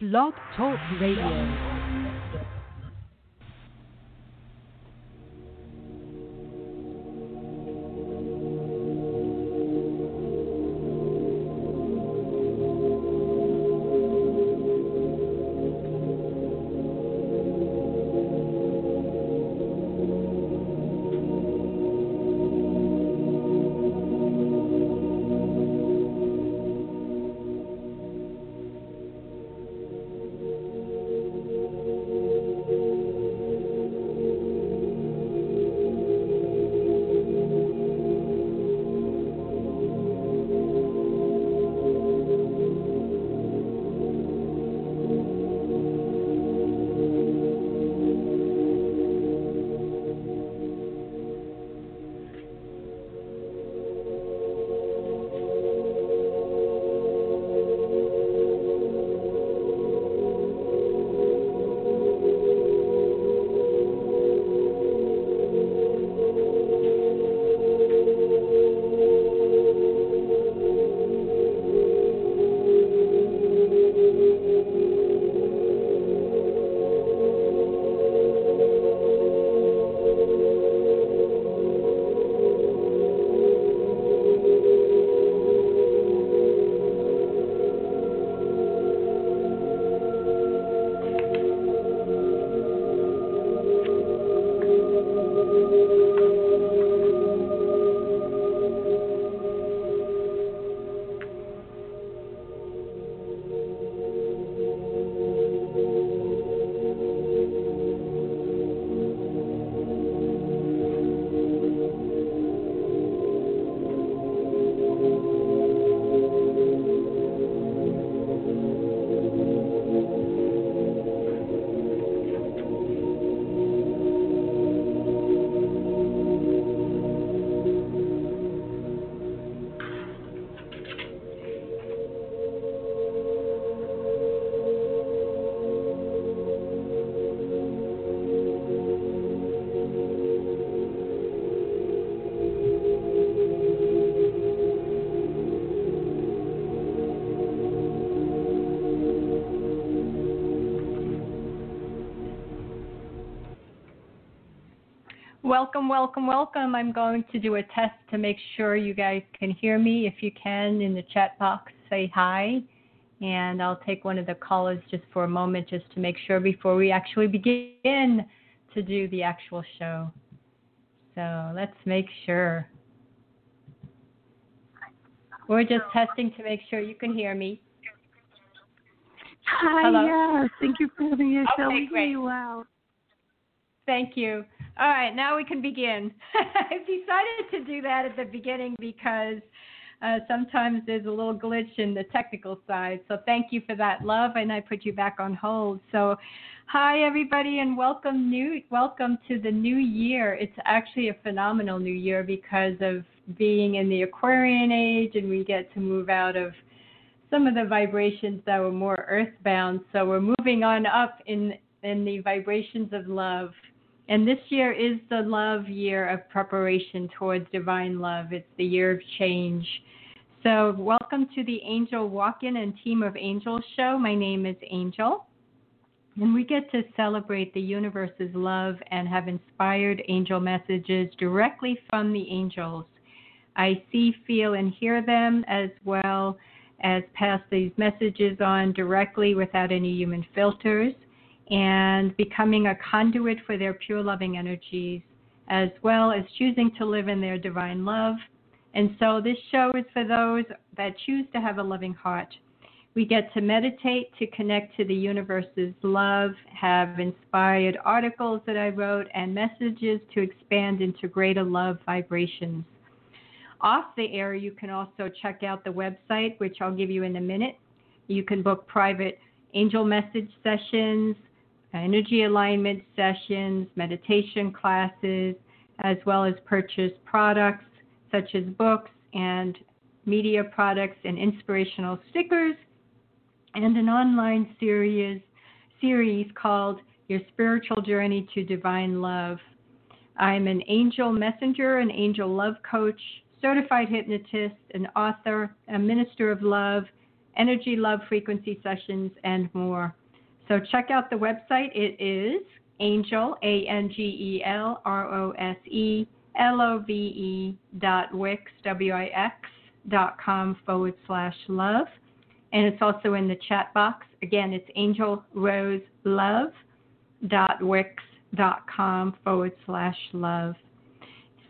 Blog Talk Radio. Welcome, welcome, welcome. I'm going to do a test to make sure you guys can hear me. If you can, in the chat box, say hi. And I'll take one of the callers just for a moment just to make sure before we actually begin to do the actual show. So let's make sure. We're just testing to make sure you can hear me. Hi, hello. Yes. Thank you for having us. Okay, great. Wow. Thank you. All right, now we can begin. I decided to do that at the beginning because sometimes there's a little glitch in the technical side. So thank you for that, love, and I put you back on hold. So hi, everybody, and welcome to the new year. It's actually a phenomenal new year because of being in the Aquarian age, and we get to move out of some of the vibrations that were more earthbound. So we're moving on up in the vibrations of love. And this year is the love year of preparation towards divine love. It's the year of change. So welcome to the Angel Walk-In and Team of Angels show. My name is Angel. And we get to celebrate the universe's love and have inspired angel messages directly from the angels. I see, feel, and hear them, as well as pass these messages on directly without any human filters, and becoming a conduit for their pure loving energies, as well as choosing to live in their divine love. And so this show is for those that choose to have a loving heart. We get to meditate, to connect to the universe's love, have inspired articles that I wrote, and messages to expand into greater love vibrations. Off the air, you can also check out the website, which I'll give you in a minute. You can book private angel message sessions, energy alignment sessions, meditation classes, as well as purchase products such as books and media products and inspirational stickers, and an online series called Your Spiritual Journey to Divine Love. I'm an angel messenger, an angel love coach, certified hypnotist, an author, a minister of love, energy, love, frequency sessions, and more. So check out the website. It is Angel, angelroselove.wix.com/love. And it's also in the chat box. Again, it's angelroselove.wix.com/love.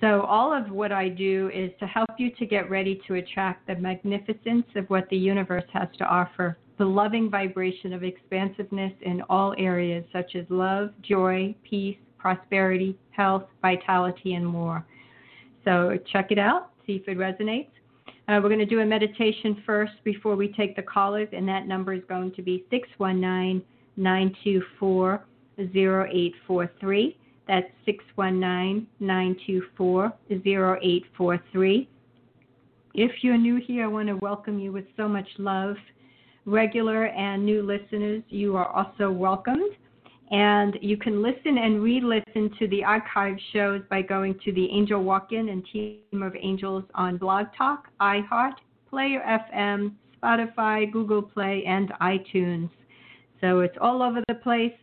So all of what I do is to help you to get ready to attract the magnificence of what the universe has to offer, the loving vibration of expansiveness in all areas such as love, joy, peace, prosperity, health, vitality, and more. So check it out, see if it resonates. We're going to do a meditation first before we take the callers, and that number is going to be 619-924-0843. That's 619-924-0843. If you're new here, I want to welcome you with so much love. Regular and new listeners, you are also welcomed. And you can listen and re-listen to the archive shows by going to the Angel Walk-In and Team of Angels on Blog Talk, iHeart, Player FM, Spotify, Google Play, and iTunes. So it's all over the place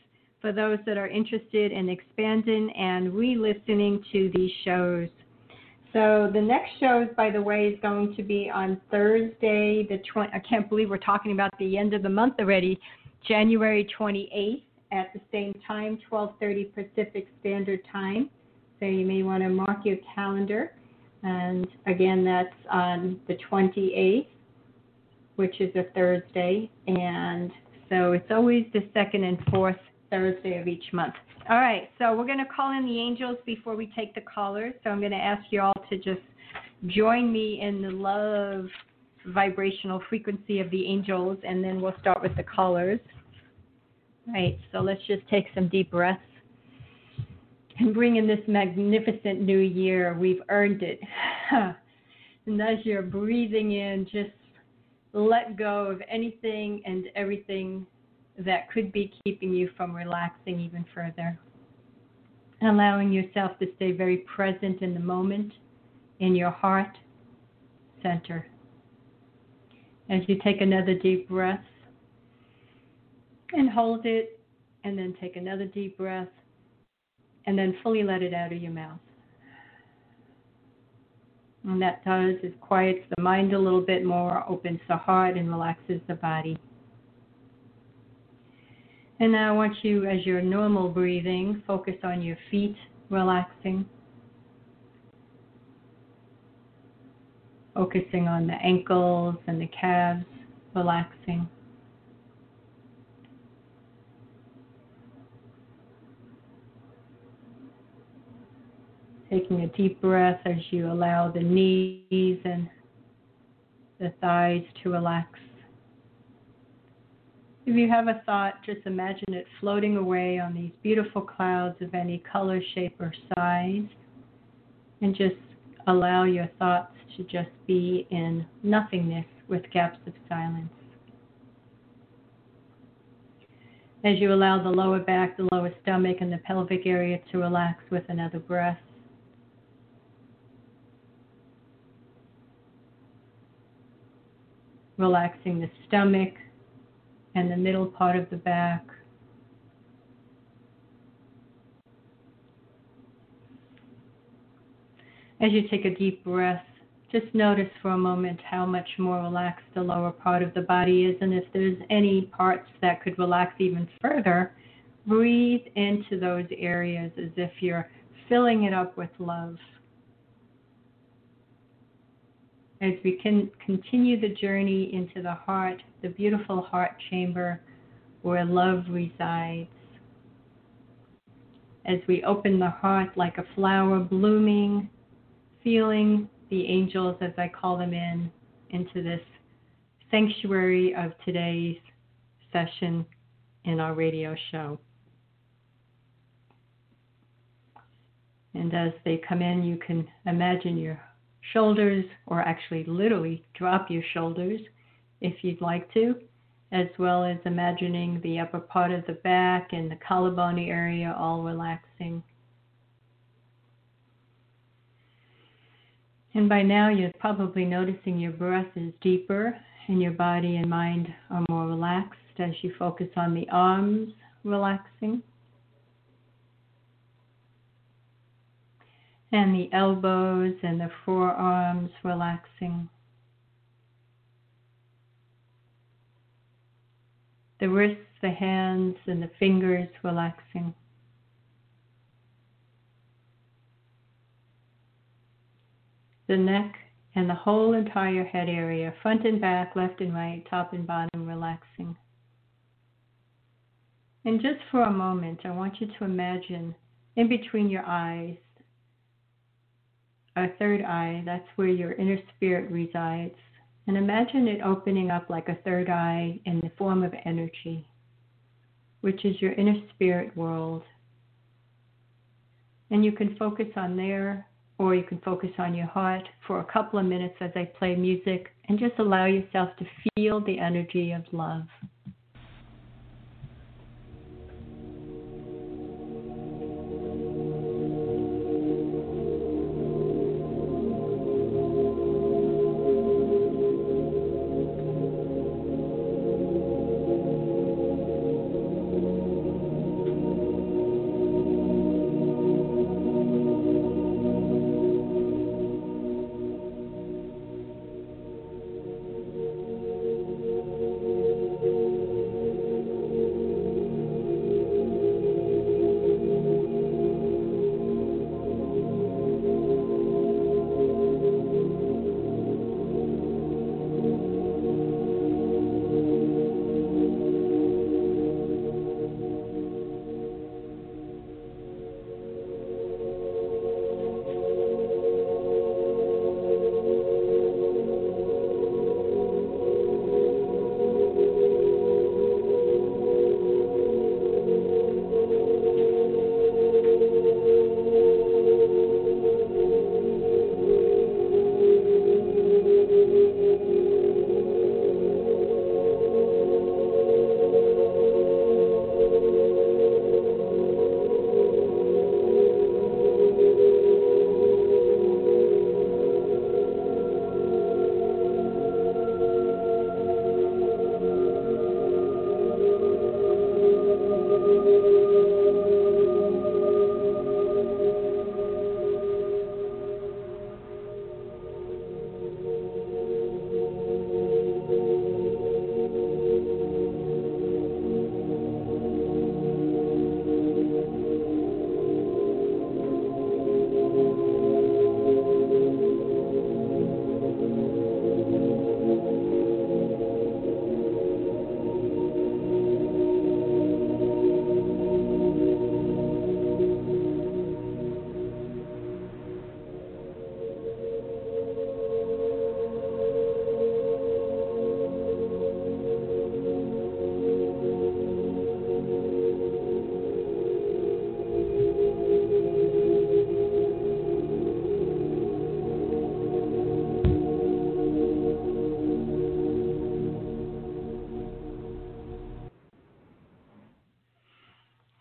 for those that are interested in expanding and re-listening to these shows. So the next shows, by the way, is going to be on Thursday, I can't believe we're talking about the end of the month already, January 28th. At the same time, 12:30 Pacific Standard Time. So you may want to mark your calendar. And again, that's on the 28th, which is a Thursday. And so it's always the second and fourth Thursday of each month. All right, so we're going to call in the angels before we take the callers. So I'm going to ask you all to just join me in the love vibrational frequency of the angels, and then we'll start with the callers. All right, so let's just take some deep breaths and bring in this magnificent new year. We've earned it. And as you're breathing in, just let go of anything and everything that could be keeping you from relaxing even further. Allowing yourself to stay very present in the moment, in your heart center. As you take another deep breath, and hold it, and then take another deep breath, and then fully let it out of your mouth. And that does is quiets the mind a little bit more, opens the heart, and relaxes the body. And now I want you, as your normal breathing, focus on your feet relaxing, focusing on the ankles and the calves relaxing. Taking a deep breath as you allow the knees and the thighs to relax. If you have a thought, just imagine it floating away on these beautiful clouds of any color, shape, or size. And just allow your thoughts to just be in nothingness with gaps of silence. As you allow the lower back, the lower stomach, and the pelvic area to relax with another breath. Relaxing the stomach and the middle part of the back. As you take a deep breath, just notice for a moment how much more relaxed the lower part of the body is, and if there's any parts that could relax even further, breathe into those areas as if you're filling it up with love. As we can continue the journey into the heart, the beautiful heart chamber where love resides. As we open the heart like a flower blooming, feeling the angels, as I call them in, into this sanctuary of today's session in our radio show. And as they come in, you can imagine your shoulders, or actually literally drop your shoulders if you'd like to, as well as imagining the upper part of the back and the collarbone area all relaxing. And by now you're probably noticing your breath is deeper and your body and mind are more relaxed as you focus on the arms relaxing and the elbows and the forearms relaxing. The wrists, the hands, and the fingers relaxing. The neck and the whole entire head area, front and back, left and right, top and bottom, relaxing. And just for a moment, I want you to imagine in between your eyes, our third eye, that's where your inner spirit resides. And imagine it opening up like a third eye in the form of energy, which is your inner spirit world. And you can focus on there, or you can focus on your heart for a couple of minutes as I play music, and just allow yourself to feel the energy of love.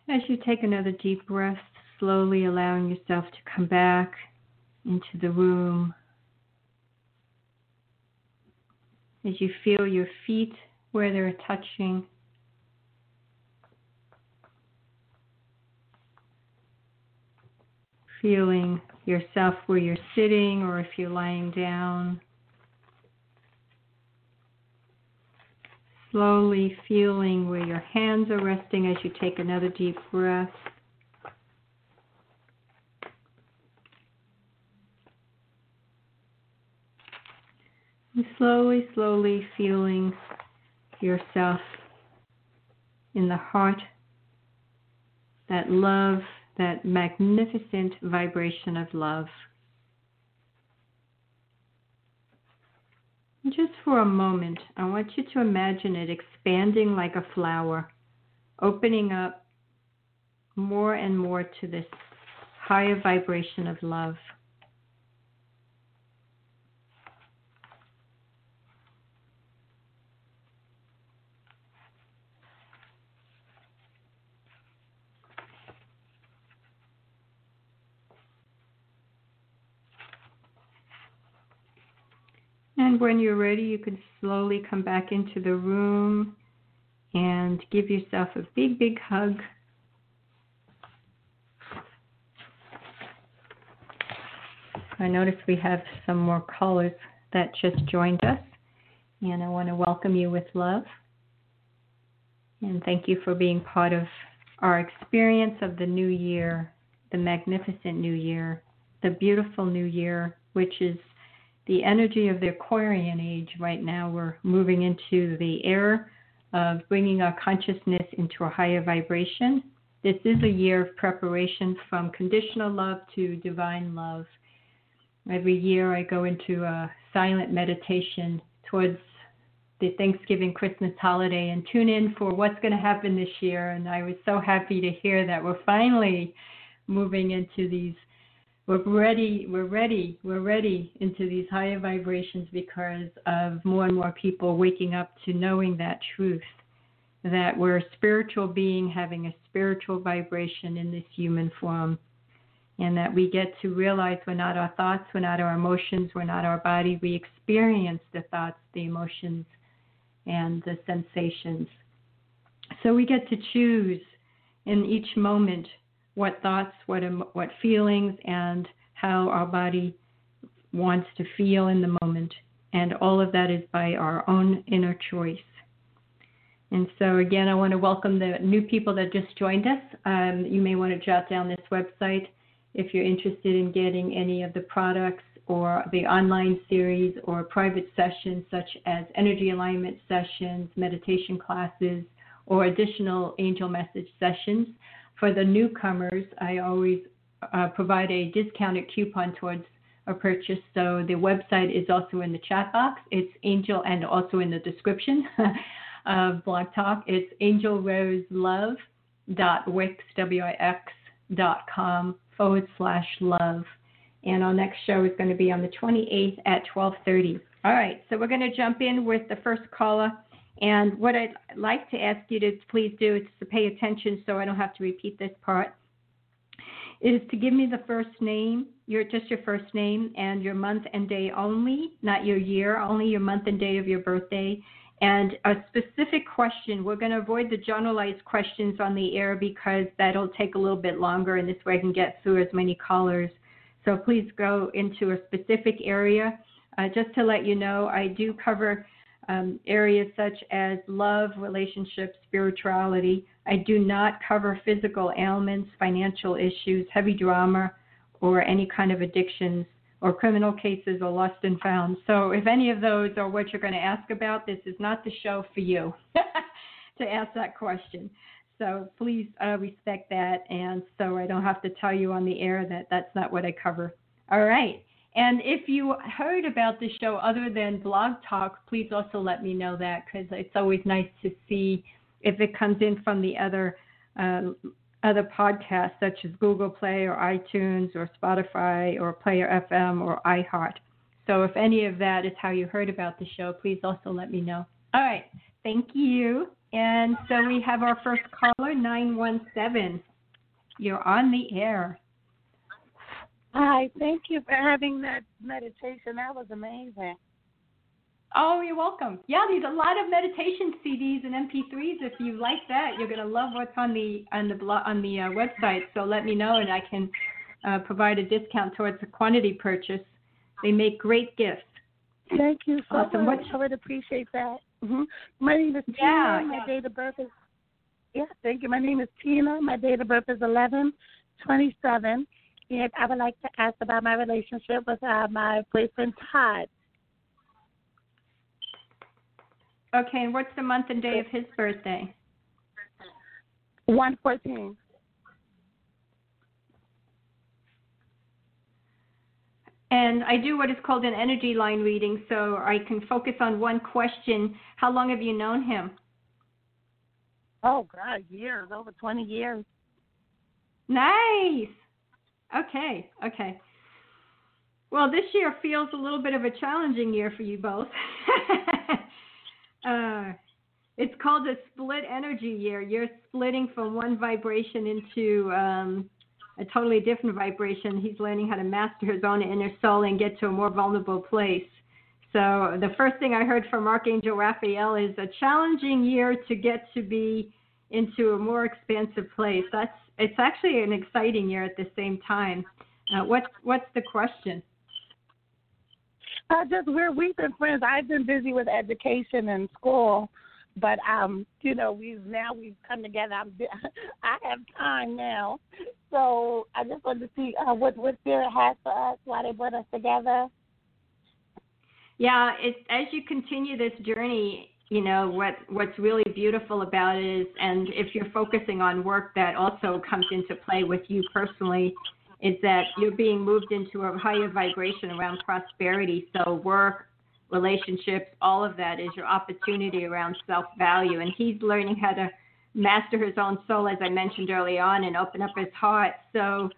As you take another deep breath, slowly allowing yourself to come back into the room. As you feel your feet where they're touching. Feeling yourself where you're sitting or if you're lying down. Slowly feeling where your hands are resting as you take another deep breath. And slowly feeling yourself in the heart, that love, that magnificent vibration of love. Just for a moment, I want you to imagine it expanding like a flower, opening up more and more to this higher vibration of love. And And when you're ready, you can slowly come back into the room and give yourself a big, big hug. I notice we have some more callers that just joined us, and I want to welcome you with love. And thank you for being part of our experience of the new year, the magnificent new year, the beautiful new year, which is the energy of the Aquarian age. Right now we're moving into the era of bringing our consciousness into a higher vibration. This is a year of preparation from conditional love to divine love. Every year I go into a silent meditation towards the Thanksgiving Christmas holiday and tune in for what's going to happen this year. And I was so happy to hear that we're finally moving into these, we're ready into these higher vibrations because of more and more people waking up to knowing that truth, that we're a spiritual being having a spiritual vibration in this human form. And that we get to realize we're not our thoughts, we're not our emotions, we're not our body. We experience the thoughts, the emotions, and the sensations. So we get to choose in each moment what thoughts, what feelings, and how our body wants to feel in the moment. And all of that is by our own inner choice. And so, again, I want to welcome the new people that just joined us. You may want to jot down this website if you're interested in getting any of the products or the online series or private sessions such as energy alignment sessions, meditation classes, or additional angel message sessions. For the newcomers, I always provide a discounted coupon towards a purchase. So the website is also in the chat box. It's Angel, and also in the description of Blog Talk. It's angelroselove.wix.com/love. And our next show is going to be on the 28th at 12:30. All right, so we're going to jump in with the first caller. And what I'd like to ask you to please do is to pay attention so I don't have to repeat this part, is to give me the first name, your first name, and your month and day only, not your year, only your month and day of your birthday. And a specific question. We're going to avoid the generalized questions on the air because that'll take a little bit longer, and this way I can get through as many callers. So please go into a specific area. Just to let you know, I do cover areas such as love, relationships, spirituality. I do not cover physical ailments, financial issues, heavy drama, or any kind of addictions, or criminal cases, or lost and found. So if any of those are what you're going to ask about, this is not the show for you to ask that question. So please respect that, and so I don't have to tell you on the air that that's not what I cover. All right. And if you heard about this show other than Blog Talk, please also let me know that, because it's always nice to see if it comes in from the other podcasts such as Google Play or iTunes or Spotify or Player FM or iHeart. So if any of that is how you heard about the show, please also let me know. All right. Thank you. And so we have our first caller, 917. You're on the air. Hi. Thank you for having that meditation. That was amazing. Oh, you're welcome. Yeah, there's a lot of meditation CDs and MP3s. If you like that, you're gonna love what's on the website. So let me know, and I can provide a discount towards a quantity purchase. They make great gifts. Thank you so much. I would appreciate that. Mm-hmm. My name is Tina. My date of birth is Thank you. My name is Tina. My date of birth is 11/27, and I would like to ask about my relationship with my boyfriend Todd. Okay, and what's the month and day of his birthday? 1/14. And I do what is called an energy line reading, so I can focus on one question. How long have you known him? Oh, God, years, over 20 years. Nice. Okay. Well, this year feels a little bit of a challenging year for you both. It's called a split energy year. You're splitting from one vibration into a totally different vibration. He's learning how to master his own inner soul and get to a more vulnerable place. So the first thing I heard from Archangel Raphael is a challenging year to get to be into a more expansive place. It's actually an exciting year at the same time. What's the question? Just where we've been friends. I've been busy with education and school, but we've come together. I have time now, so I just wanted to see what Spirit has for us, why they brought us together. Yeah, as you continue this journey, what's really beautiful about it is, and if you're focusing on work, that also comes into play with you personally, is that you're being moved into a higher vibration around prosperity. So work, relationships, all of that is your opportunity around self-value. And he's learning how to master his own soul, as I mentioned early on, and open up his heart. So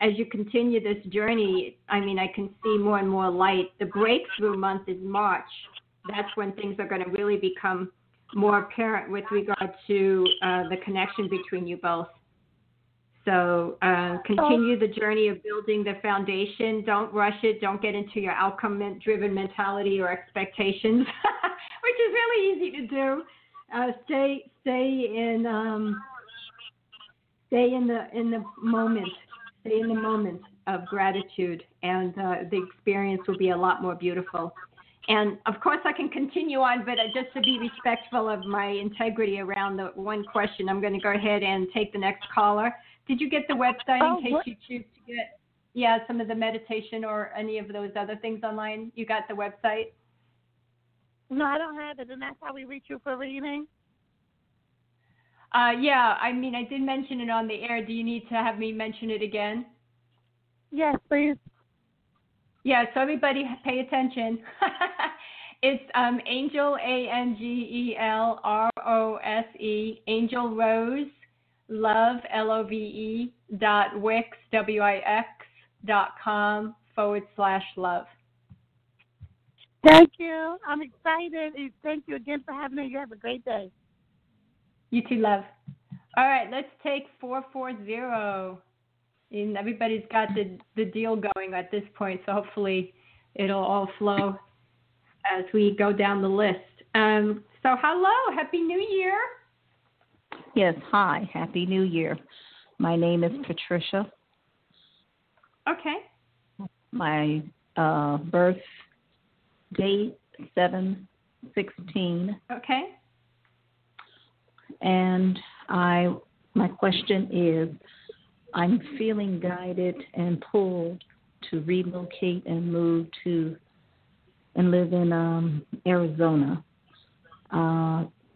as you continue this journey, I can see more and more light. The breakthrough month is March. That's when things are going to really become more apparent with regard to the connection between you both. So continue the journey of building the foundation. Don't rush it. Don't get into your outcome-driven mentality or expectations, which is really easy to do. Stay in the moment. Stay in the moment of gratitude, and the experience will be a lot more beautiful. And, of course, I can continue on, but just to be respectful of my integrity around the one question, I'm going to go ahead and take the next caller. Did you get the website in case you choose to get some of the meditation or any of those other things online? You got the website? No, I don't have it, and that's how we reach you for reading? I did mention it on the air. Do you need to have me mention it again? Yes, please. Yeah, so everybody pay attention. It's Angel, ANGELROSE, Angel Rose, Love, LOVE, .wix, wix.com/love. Thank you. I'm excited. Thank you again for having me. You have a great day. You too, love. All right, let's take 440. And everybody's got the deal going at this point, so hopefully it'll all flow as we go down the list. So hello, Happy New Year. Yes, hi, Happy New Year. My name is Patricia. Okay. My birth date, 7/16. Okay. And my question is, I'm feeling guided and pulled to relocate and move to and live in Arizona.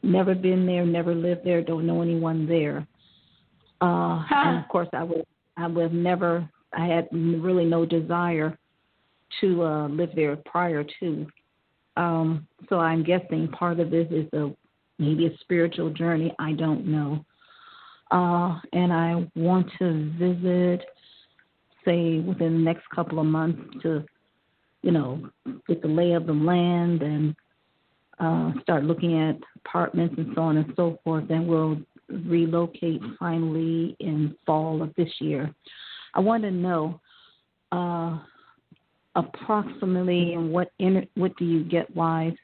Never been there, never lived there, don't know anyone there. And of course, I had really no desire to live there prior to. So I'm guessing part of this is maybe a spiritual journey. I don't know. And I want to visit, say, within the next couple of months to, get the lay of the land and start looking at apartments and so on and so forth. And we'll relocate finally in fall of this year. I want to know approximately and what do you get wise?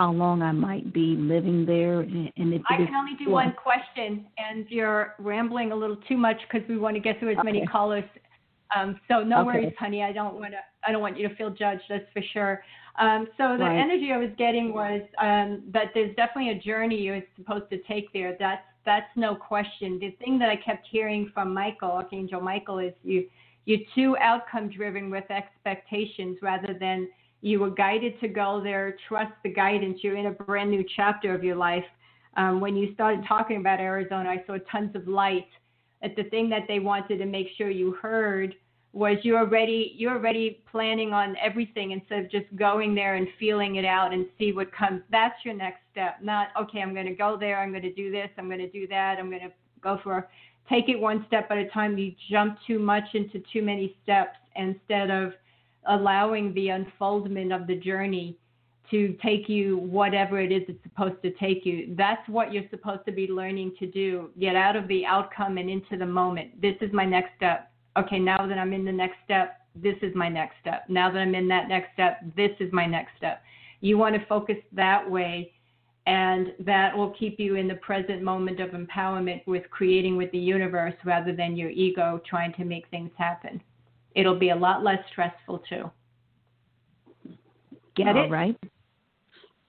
How long I might be living there. And if I can only do one question, and you're rambling a little too much because we want to get through as many callers. So no worries, honey. I don't want you to feel judged, that's for sure. So the energy I was getting was that there's definitely a journey you're supposed to take there. That's no question. The thing that I kept hearing from Michael, Archangel Michael, is you're too outcome-driven with expectations rather than you were guided to go there. Trust the guidance. You're in a brand new chapter of your life. When you started talking about Arizona, I saw tons of light. But the thing that they wanted to make sure you heard was you're already planning on everything instead of just going there and feeling it out and see what comes. That's your next step. Not, okay, I'm going to go there. I'm going to do this. I'm going to do that. I'm going to take it one step at a time. You jump too much into too many steps instead of allowing the unfoldment of the journey to take you whatever it is it's supposed to take you. That's what you're supposed to be learning to do. Get out of the outcome and into the moment. This is my next step. Okay, now that I'm in the next step, this is my next step. Now that I'm in that next step, this is my next step. You want to focus that way, and that will keep you in the present moment of empowerment with creating with the universe rather than your ego trying to make things happen. It'll be a lot less stressful too. Get it? All right.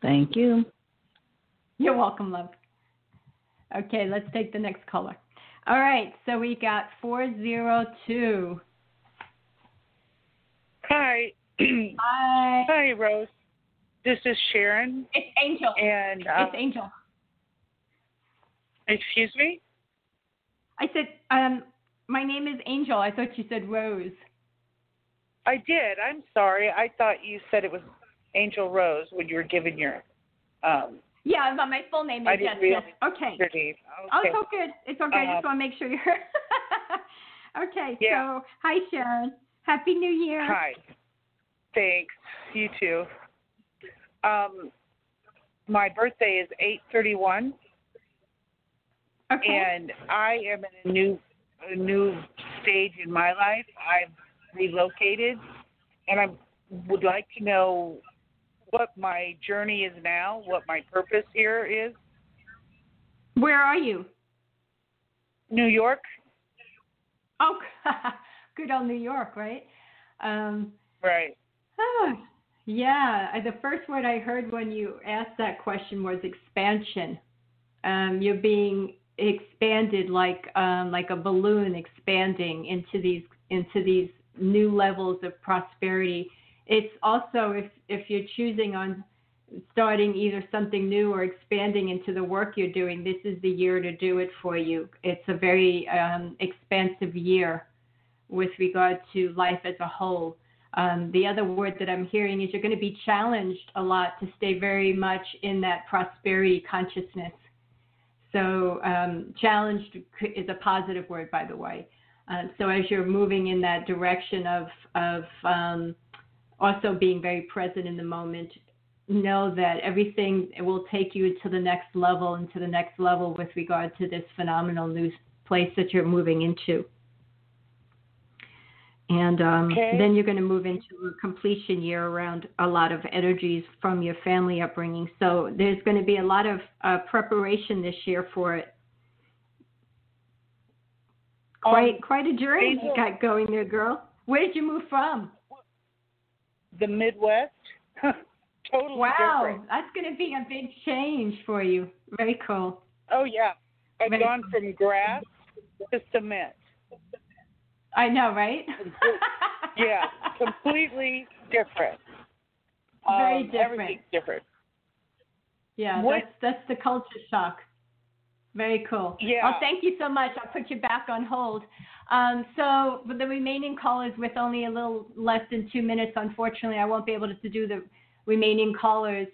Thank you. You're welcome, love. Okay, let's take the next caller. All right, so we got 402. Hi. Hi. Hi, Rose. This is Sharon. It's Angel. And it's Angel. Excuse me? I said, my name is Angel. I thought you said Rose. I did. I'm sorry. I thought you said it was Angel Rose when you were giving your... yeah, but my full name is yes. Okay. Okay. Oh, it's all good. It's okay. I just want to make sure you're... Okay, yeah. So hi, Sharon. Happy New Year. Hi. Thanks. You too. My birthday is 8/31. Okay. And I am in a new stage in my life. I've relocated, and I would like to know what my journey is now, what my purpose here is. Where are you? New York. Oh, good old New York, right? Right. Oh, yeah. The first word I heard when you asked that question was expansion. You're being expanded like a balloon expanding into these new levels of prosperity. It's also if you're choosing on starting either something new or expanding into the work you're doing, this is the year to do it for you. It's a very expansive year with regard to life as a whole. The other word that I'm hearing is you're going to be challenged a lot to stay very much in that prosperity consciousness. So challenged is a positive word, by the way. So as you're moving in that direction of also being very present in the moment, know that everything will take you to the next level and to the next level with regard to this phenomenal new place that you're moving into. And then you're going to move into a completion year around a lot of energies from your family upbringing. So there's going to be a lot of preparation this year for it. Quite a journey you got going there, girl. Where did you move from? The Midwest. Totally wow, different. That's going to be a big change for you. Very cool. Oh, yeah. I've gone from grass to cement. I know, right? Yeah, completely different. Very different. Everything's different. Yeah, that's the culture shock. Very cool. Yeah. Well, thank you so much. I'll put you back on hold. So the remaining callers, with only a little less than 2 minutes, unfortunately, I won't be able to do the remaining callers.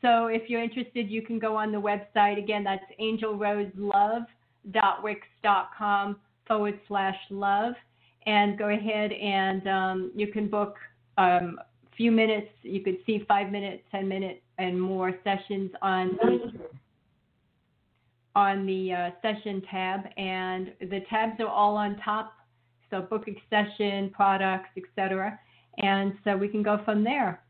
So if you're interested, you can go on the website. Again, that's angelroselove.wix.com/love. And go ahead and you can book a few minutes. You could see 5 minutes, 10 minutes, and more sessions on the session tab, and the tabs are all on top, so book a session, products, etc. And so we can go from there.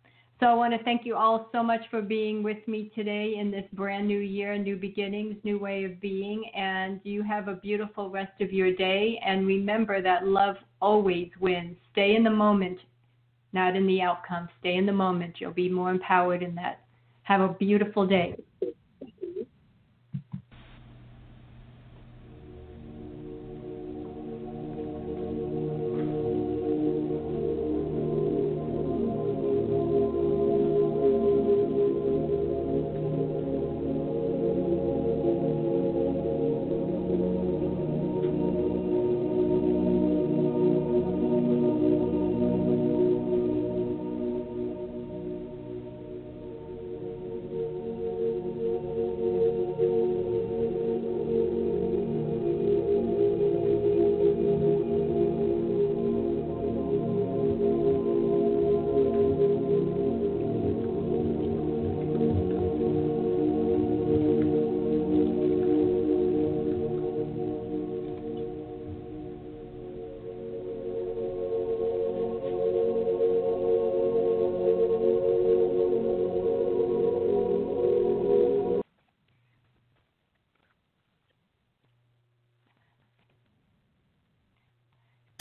So I want to thank you all so much for being with me today in this brand new year, new beginnings, new way of being, and you have a beautiful rest of your day. And remember that love always wins. Stay in the moment, not in the outcome. Stay in the moment. You'll be more empowered in that. Have a beautiful day.